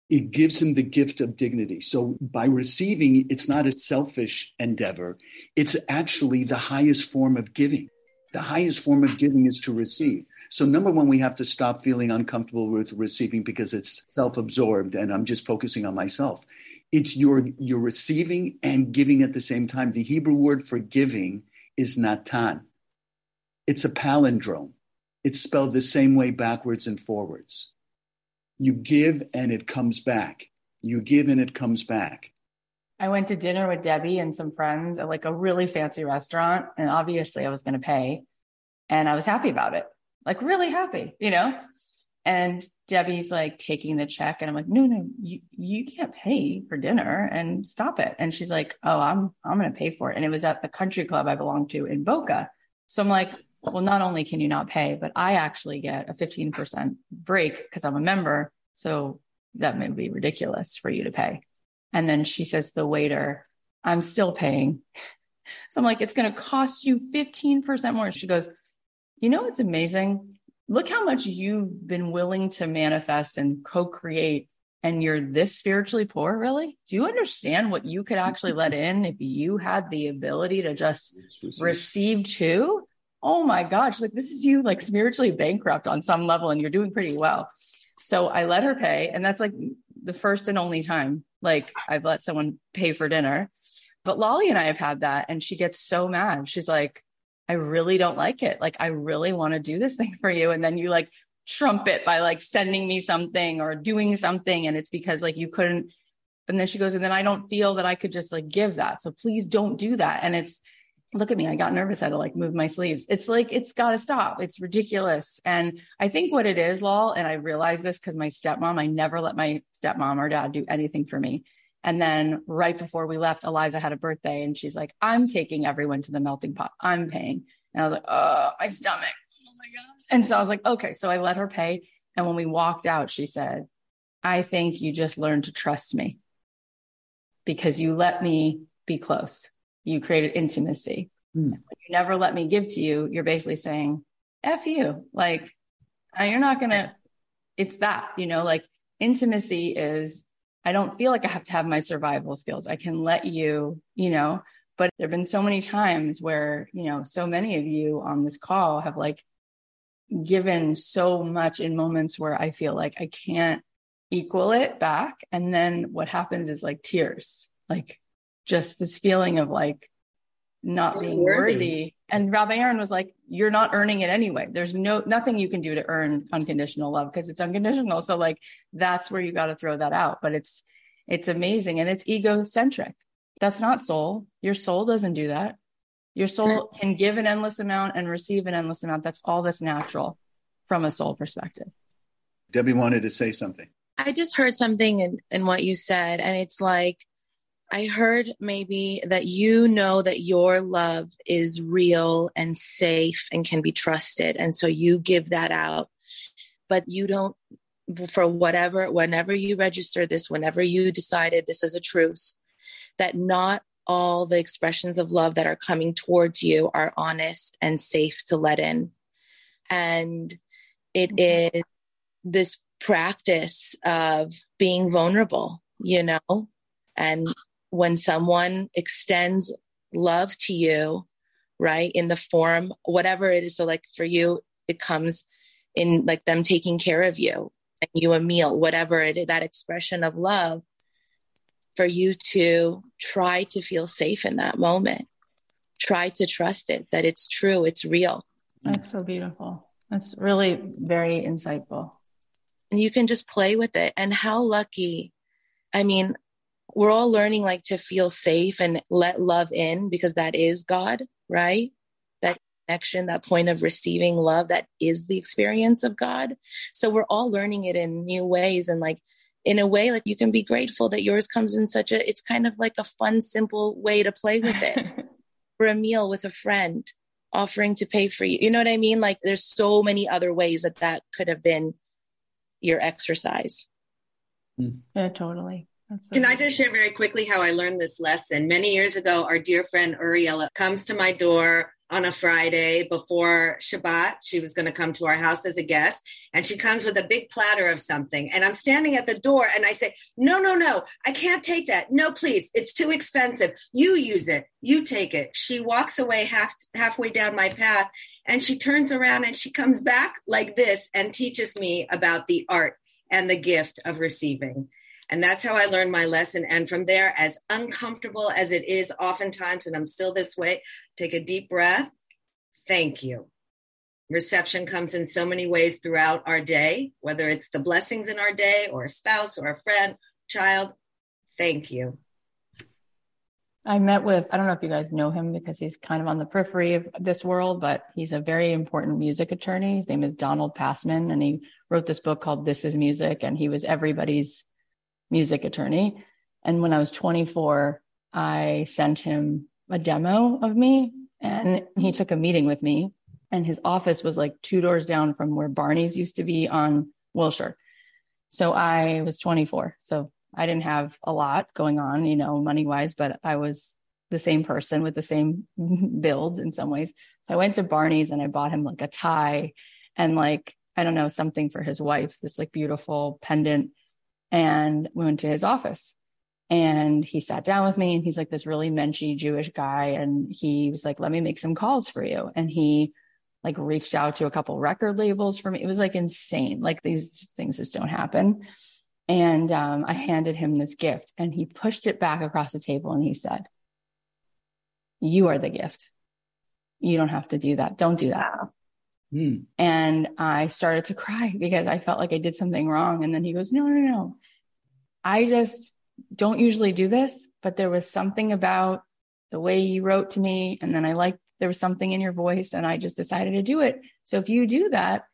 It gives him the gift of dignity. So by receiving, it's not a selfish endeavor. It's actually the highest form of giving. The highest form of giving is to receive. So number one, we have to stop feeling uncomfortable with receiving because it's self-absorbed and I'm just focusing on myself. It's you're receiving and giving at the same time. The Hebrew word for giving is natan. It's a palindrome. It's spelled the same way backwards and forwards. You give and it comes back. You give and it comes back. I went to dinner with Debbie and some friends at like a really fancy restaurant. And obviously I was going to pay. And I was happy about it. Like really happy, you know? And Debbie's like taking the check. And I'm like, no, you can't pay for dinner and stop it. And she's like, oh, I'm going to pay for it. And it was at the country club I belong to in Boca. So I'm like, well, not only can you not pay, but I actually get a 15% break because I'm a member. So that may be ridiculous for you to pay. And then she says, the waiter, I'm still paying. So I'm like, it's going to cost you 15% more. She goes, you know, it's amazing. Look how much you've been willing to manifest and co-create. And you're this spiritually poor, really? Do you understand what you could actually let in if you had the ability to just receive too? Oh my gosh, like this is you like spiritually bankrupt on some level and you're doing pretty well. So I let her pay. And that's like the first and only time like I've let someone pay for dinner. But Lolly and I have had that. And she gets so mad. She's like, I really don't like it. Like, I really want to do this thing for you. And then you like trump it by like sending me something or doing something. And it's because like you couldn't. And then she goes, and then I don't feel that I could just like give that. So please don't do that. And it's, look at me. I got nervous. I had to like move my sleeves. It's like, it's got to stop. It's ridiculous. And I think what it is, Lol, and I realized this because my stepmom, I never let my stepmom or dad do anything for me. And then right before we left, Eliza had a birthday and she's like, I'm taking everyone to the melting pot. I'm paying. And I was like, oh, my stomach. Oh my God. And so I was like, okay. So I let her pay. And when we walked out, she said, I think you just learned to trust me because you let me be close. You created intimacy. Mm. When you never let me give to you, you're basically saying, F you. Like, you're not going to, it's that, you know, like intimacy is, I don't feel like I have to have my survival skills. I can let you, you know, but there've been so many times where, you know, so many of you on this call have like given so much in moments where I feel like I can't equal it back. And then what happens is like tears, like, just this feeling of like not being worthy. And Rabbi Aaron was like, you're not earning it anyway. There's nothing you can do to earn unconditional love because it's unconditional. So like, that's where you got to throw that out. But it's amazing. And it's egocentric. That's not soul. Your soul doesn't do that. Your soul can give an endless amount and receive an endless amount. That's all that's natural from a soul perspective. Debbie wanted to say something. I just heard something in what you said. And it's like, I heard maybe that you know that your love is real and safe and can be trusted. And so you give that out, but you don't, for whatever, whenever you register this, whenever you decided this is a truth, that not all the expressions of love that are coming towards you are honest and safe to let in. And it is this practice of being vulnerable, you know? And when someone extends love to you, right, in the form, whatever it is. So like for you, it comes in like them taking care of you and you a meal, whatever it is, that expression of love for you to try to feel safe in that moment. try to trust it, that it's true, it's real. That's so beautiful. That's really very insightful. And you can just play with it. And how lucky, I mean, we're all learning like to feel safe and let love in, because that is God, right? That connection, that point of receiving love, that is the experience of God. So we're all learning it in new ways. And like, in a way, like you can be grateful that yours comes in such a, it's kind of like a fun, simple way to play with it. For a meal with a friend, offering to pay for you. You know what I mean? Like there's so many other ways that that could have been your exercise. Yeah, totally. That's so Can I just share very quickly how I learned this lesson? Many years ago, our dear friend Ariella comes to my door on a Friday before Shabbat. She was going to come to our house as a guest, and she comes with a big platter of something. And I'm standing at the door and I say, no, I can't take that. No, please. It's too expensive. You use it. You take it. She walks away halfway down my path, and she turns around and she comes back like this and teaches me about the art and the gift of receiving. And that's how I learned my lesson. And from there, as uncomfortable as it is oftentimes, and I'm still this way, take a deep breath. Thank you. Reception comes in so many ways throughout our day, whether it's the blessings in our day or a spouse or a friend, child. Thank you. I met with, I don't know if you guys know him because he's kind of on the periphery of this world, but he's a very important music attorney. His name is Donald Passman, and he wrote this book called This Is Music, and he was everybody's music attorney. And when I was 24, I sent him a demo of me, and he took a meeting with me, and his office was like two doors down from where Barney's used to be on Wilshire. So I was 24. So I didn't have a lot going on, you know, money wise, but I was the same person with the same build in some ways. So I went to Barney's and I bought him like a tie and like, I don't know, something for his wife, this like beautiful pendant. And we went to his office and he sat down with me, and he's like this really menschy Jewish guy. And he was like, let me make some calls for you. And he like reached out to a couple record labels for me. It was like insane. Like these things just don't happen. And I handed him this gift, and he pushed it back across the table. And he said, you are the gift. You don't have to do that. Don't do that. And I started to cry because I felt like I did something wrong. And then he goes, no. I just don't usually do this, but there was something about the way you wrote to me. And then I liked, there was something in your voice, and I just decided to do it. So if you do that,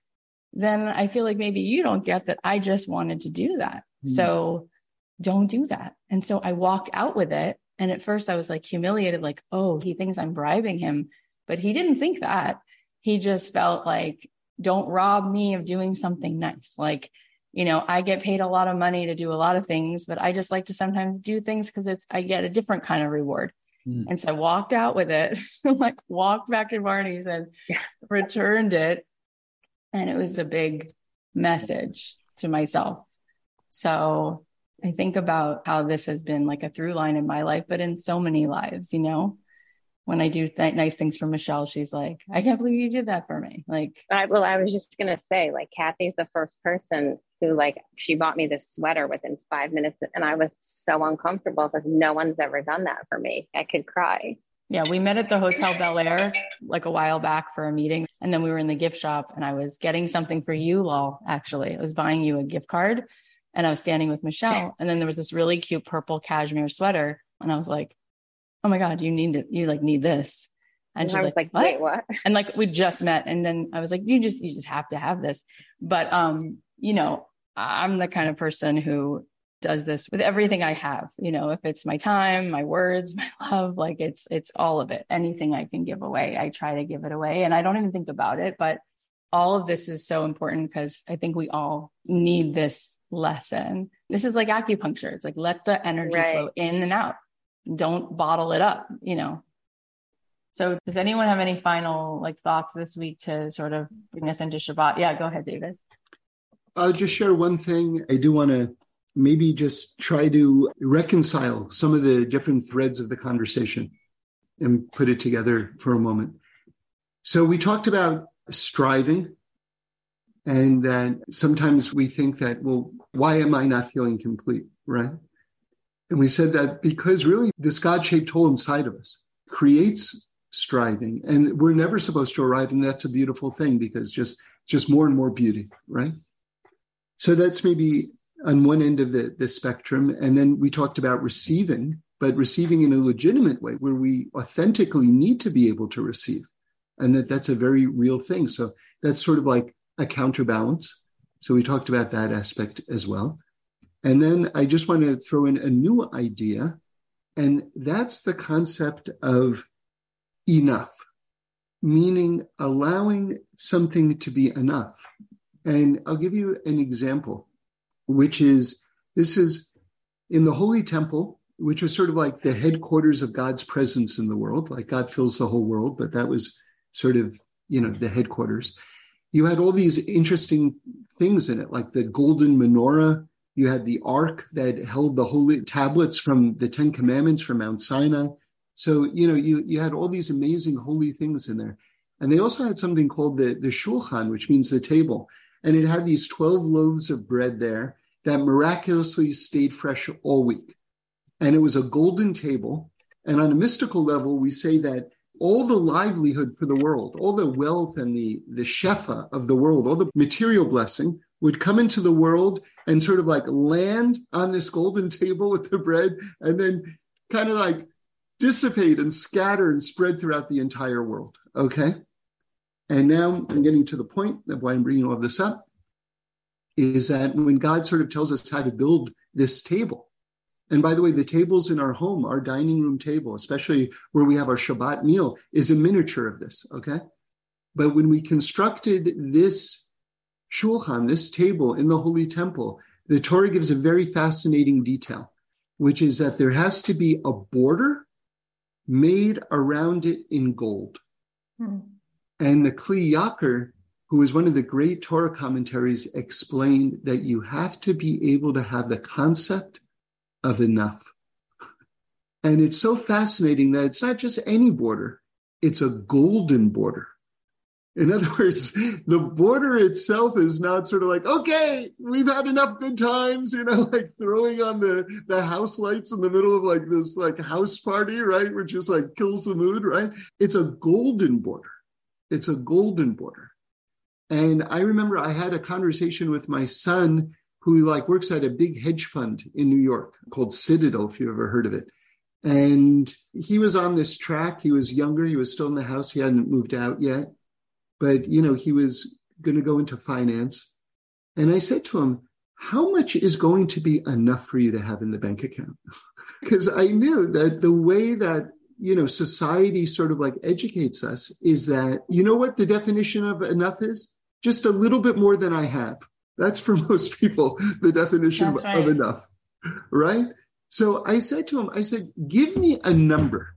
then I feel like maybe you don't get that. I just wanted to do that. So don't do that. And so I walked out with it. And at first I was like humiliated, like, oh, he thinks I'm bribing him, but he didn't think that. He just felt like, don't rob me of doing something nice. Like, you know, I get paid a lot of money to do a lot of things, but I just like to sometimes do things because I get a different kind of reward. And so I walked out with it, like walked back to Barney's and returned it. And it was a big message to myself. So I think about how this has been like a through line in my life, but in so many lives, you know. When I do nice things for Michelle, she's like, I can't believe you did that for me. Like, I was just going to say, like, Kathy's the first person who, like, she bought me this sweater within 5 minutes. And I was so uncomfortable because no one's ever done that for me. I could cry. Yeah. We met at the Hotel Bel Air like a while back for a meeting. And then we were in the gift shop, and I was getting something for you all. Actually, I was buying you a gift card, and I was standing with Michelle. And then there was this really cute purple cashmere sweater. And I was like, oh my God, you need it. You like need this. And she's like, what? Wait, what? And like, we just met. And then I was like, you just have to have this. But, you know, I'm the kind of person who does this with everything I have, you know, if it's my time, my words, my love, like it's all of it, anything I can give away. I try to give it away, and I don't even think about it, but all of this is so important because I think we all need this lesson. This is like acupuncture. It's like, let the energy flow in and out. Don't bottle it up, you know? So does anyone have any final like thoughts this week to sort of bring us into Shabbat? Yeah, go ahead, David. I'll just share one thing. I do want to maybe just try to reconcile some of the different threads of the conversation and put it together for a moment. So we talked about striving, and that sometimes we think that, well, why am I not feeling complete, right? And we said that because really this God-shaped hole inside of us creates striving. And we're never supposed to arrive, and that's a beautiful thing, because just more and more beauty, right? So that's maybe on one end of the spectrum. And then we talked about receiving, but receiving in a legitimate way where we authentically need to be able to receive. And that's a very real thing. So that's sort of like a counterbalance. So we talked about that aspect as well. And then I just want to throw in a new idea, and that's the concept of enough, meaning allowing something to be enough. And I'll give you an example, which is, this is in the Holy Temple, which was sort of like the headquarters of God's presence in the world, like God fills the whole world, but that was sort of, the headquarters. You had all these interesting things in it, like the golden menorah. You had the ark that held the holy tablets from the Ten Commandments from Mount Sinai. So, you had all these amazing holy things in there. And they also had something called the Shulchan, which means the table. And it had these 12 loaves of bread there that miraculously stayed fresh all week. And it was a golden table. And on a mystical level, we say that all the livelihood for the world, all the wealth and the shefa of the world, all the material blessing would come into the world and sort of like land on this golden table with the bread, and then kind of like dissipate and scatter and spread throughout the entire world. Okay. And now I'm getting to the point of why I'm bringing all of this up, is that when God sort of tells us how to build this table, and by the way, the tables in our home, our dining room table, especially where we have our Shabbat meal, is a miniature of this, okay? But when we constructed this Shulchan, this table in the Holy Temple, the Torah gives a very fascinating detail, which is that there has to be a border made around it in gold. Mm-hmm. And the Kli Yaakov, who is one of the great Torah commentaries, explained that you have to be able to have the concept of enough. And it's so fascinating that it's not just any border, it's a golden border. In other words, the border itself is not sort of like, okay, we've had enough good times, like throwing on the house lights in the middle of like this like house party, right? Which just like kills the mood, right? It's a golden border. It's a golden border. And I remember I had a conversation with my son who like works at a big hedge fund in New York called Citadel, if you've ever heard of it. And he was on this track. He was younger. He was still in the house. He hadn't moved out yet. But, he was going to go into finance. And I said to him, how much is going to be enough for you to have in the bank account? Because I knew that the way that society sort of like educates us is that, what the definition of enough is? Just a little bit more than I have. That's for most people, the definition of enough, right? So I said to him, give me a number,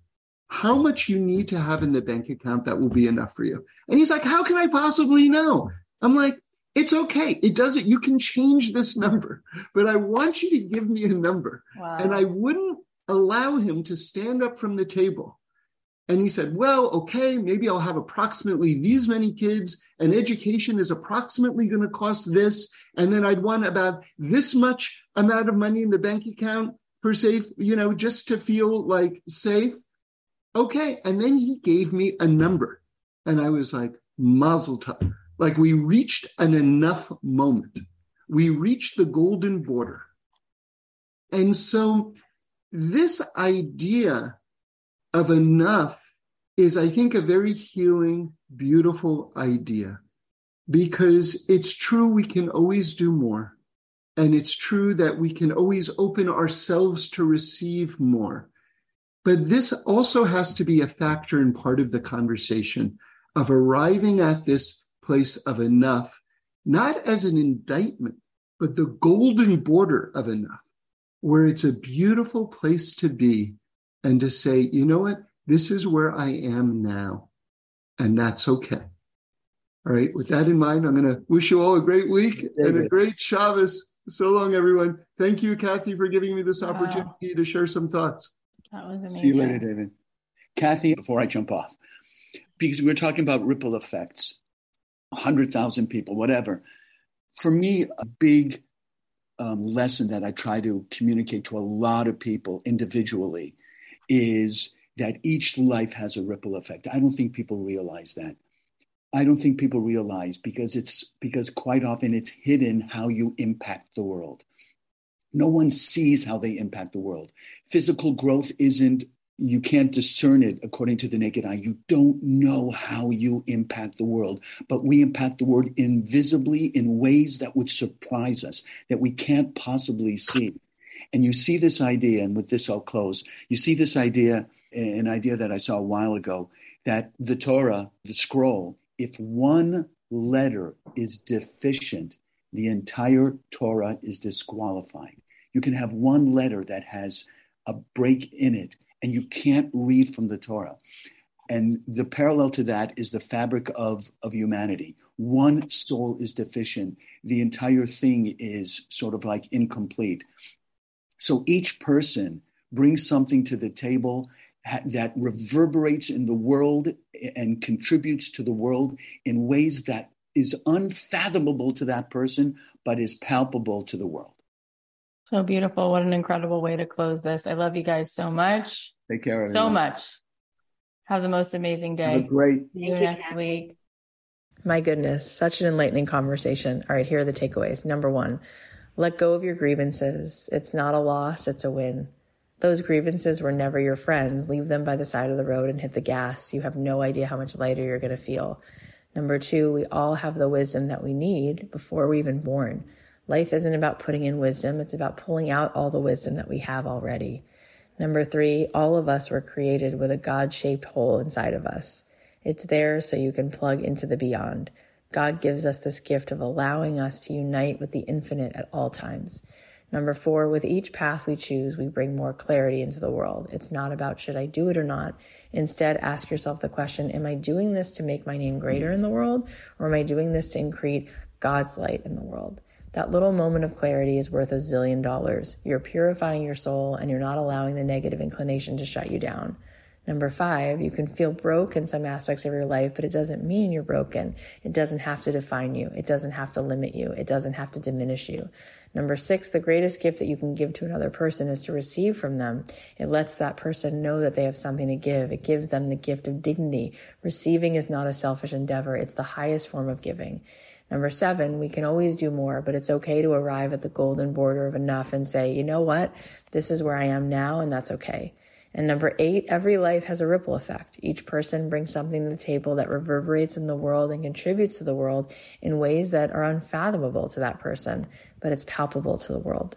how much you need to have in the bank account that will be enough for you. And he's like, how can I possibly know? I'm like, it's okay. It doesn't, you can change this number, but I want you to give me a number. Wow. And I wouldn't allow him to stand up from the table. And he said, well, okay, maybe I'll have approximately these many kids, and education is approximately going to cost this. And then I'd want about this much amount of money in the bank account per se, just to feel like safe. Okay. And then he gave me a number. And I was like, mazel tov. Like we reached an enough moment. We reached the golden border. And so this idea of enough is, I think, a very healing, beautiful idea, because it's true we can always do more. And it's true that we can always open ourselves to receive more. But this also has to be a factor and part of the conversation of arriving at this place of enough, not as an indictment, but the golden border of enough, where it's a beautiful place to be and to say, this is where I am now, and that's okay. All right, with that in mind, I'm going to wish you all a great week and a great Shabbos. So long, everyone. Thank you, Kathy, for giving me this opportunity to share some thoughts. That was amazing. See you later, David. Kathy, before I jump off, because we're talking about ripple effects, 100,000 people, whatever. For me, a big lesson that I try to communicate to a lot of people individually is that each life has a ripple effect. I don't think people realize that. I don't think people realize because quite often it's hidden how you impact the world. No one sees how they impact the world. Physical growth you can't discern it according to the naked eye. You don't know how you impact the world, but we impact the world invisibly in ways that would surprise us, that we can't possibly see. And you see this idea, and with this I'll close, you see this idea, an idea that I saw a while ago, that the Torah, the scroll, if one letter is deficient, the entire Torah is disqualified. You can have one letter that has a break in it, and you can't read from the Torah. And the parallel to that is the fabric of humanity. One soul is deficient. The entire thing is sort of like incomplete. So each person brings something to the table that reverberates in the world and contributes to the world in ways that is unfathomable to that person, but is palpable to the world. So beautiful. What an incredible way to close this. I love you guys so much. Take care, everyone. So much. Have the most amazing day. Have a great. See you next week. My goodness, such an enlightening conversation. All right, here are the takeaways. Number one, let go of your grievances. It's not a loss, it's a win. Those grievances were never your friends. Leave them by the side of the road and hit the gas. You have no idea how much lighter you're going to feel. Number two, we all have the wisdom that we need before we're even born. Life isn't about putting in wisdom. It's about pulling out all the wisdom that we have already. Number three, all of us were created with a God-shaped hole inside of us. It's there so you can plug into the beyond. God gives us this gift of allowing us to unite with the infinite at all times. Number four, with each path we choose, we bring more clarity into the world. It's not about should I do it or not. Instead, ask yourself the question, am I doing this to make my name greater in the world? Or am I doing this to increase God's light in the world? That little moment of clarity is worth $1 zillion. You're purifying your soul and you're not allowing the negative inclination to shut you down. Number five, you can feel broke in some aspects of your life, but it doesn't mean you're broken. It doesn't have to define you. It doesn't have to limit you. It doesn't have to diminish you. Number six, the greatest gift that you can give to another person is to receive from them. It lets that person know that they have something to give. It gives them the gift of dignity. Receiving is not a selfish endeavor. It's the highest form of giving. Number seven, we can always do more, but it's okay to arrive at the golden border of enough and say, you know what? This is where I am now, and that's okay. And number eight, every life has a ripple effect. Each person brings something to the table that reverberates in the world and contributes to the world in ways that are unfathomable to that person, but it's palpable to the world.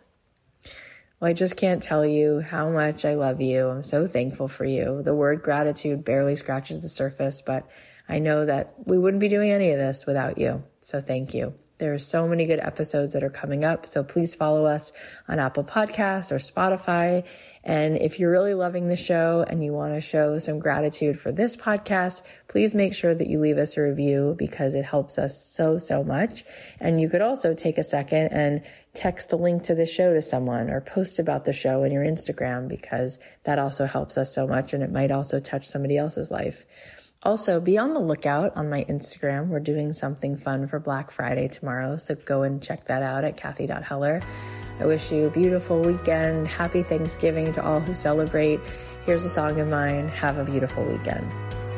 Well, I just can't tell you how much I love you. I'm so thankful for you. The word gratitude barely scratches the surface, but I know that we wouldn't be doing any of this without you, so thank you. There are so many good episodes that are coming up, so please follow us on Apple Podcasts or Spotify. And if you're really loving the show and you want to show some gratitude for this podcast, please make sure that you leave us a review because it helps us so, so much. And you could also take a second and text the link to the show to someone or post about the show in your Instagram because that also helps us so much and it might also touch somebody else's life. Also, be on the lookout on my Instagram. We're doing something fun for Black Friday tomorrow, so go and check that out at kathy.heller. I wish you a beautiful weekend. Happy Thanksgiving to all who celebrate. Here's a song of mine. Have a beautiful weekend.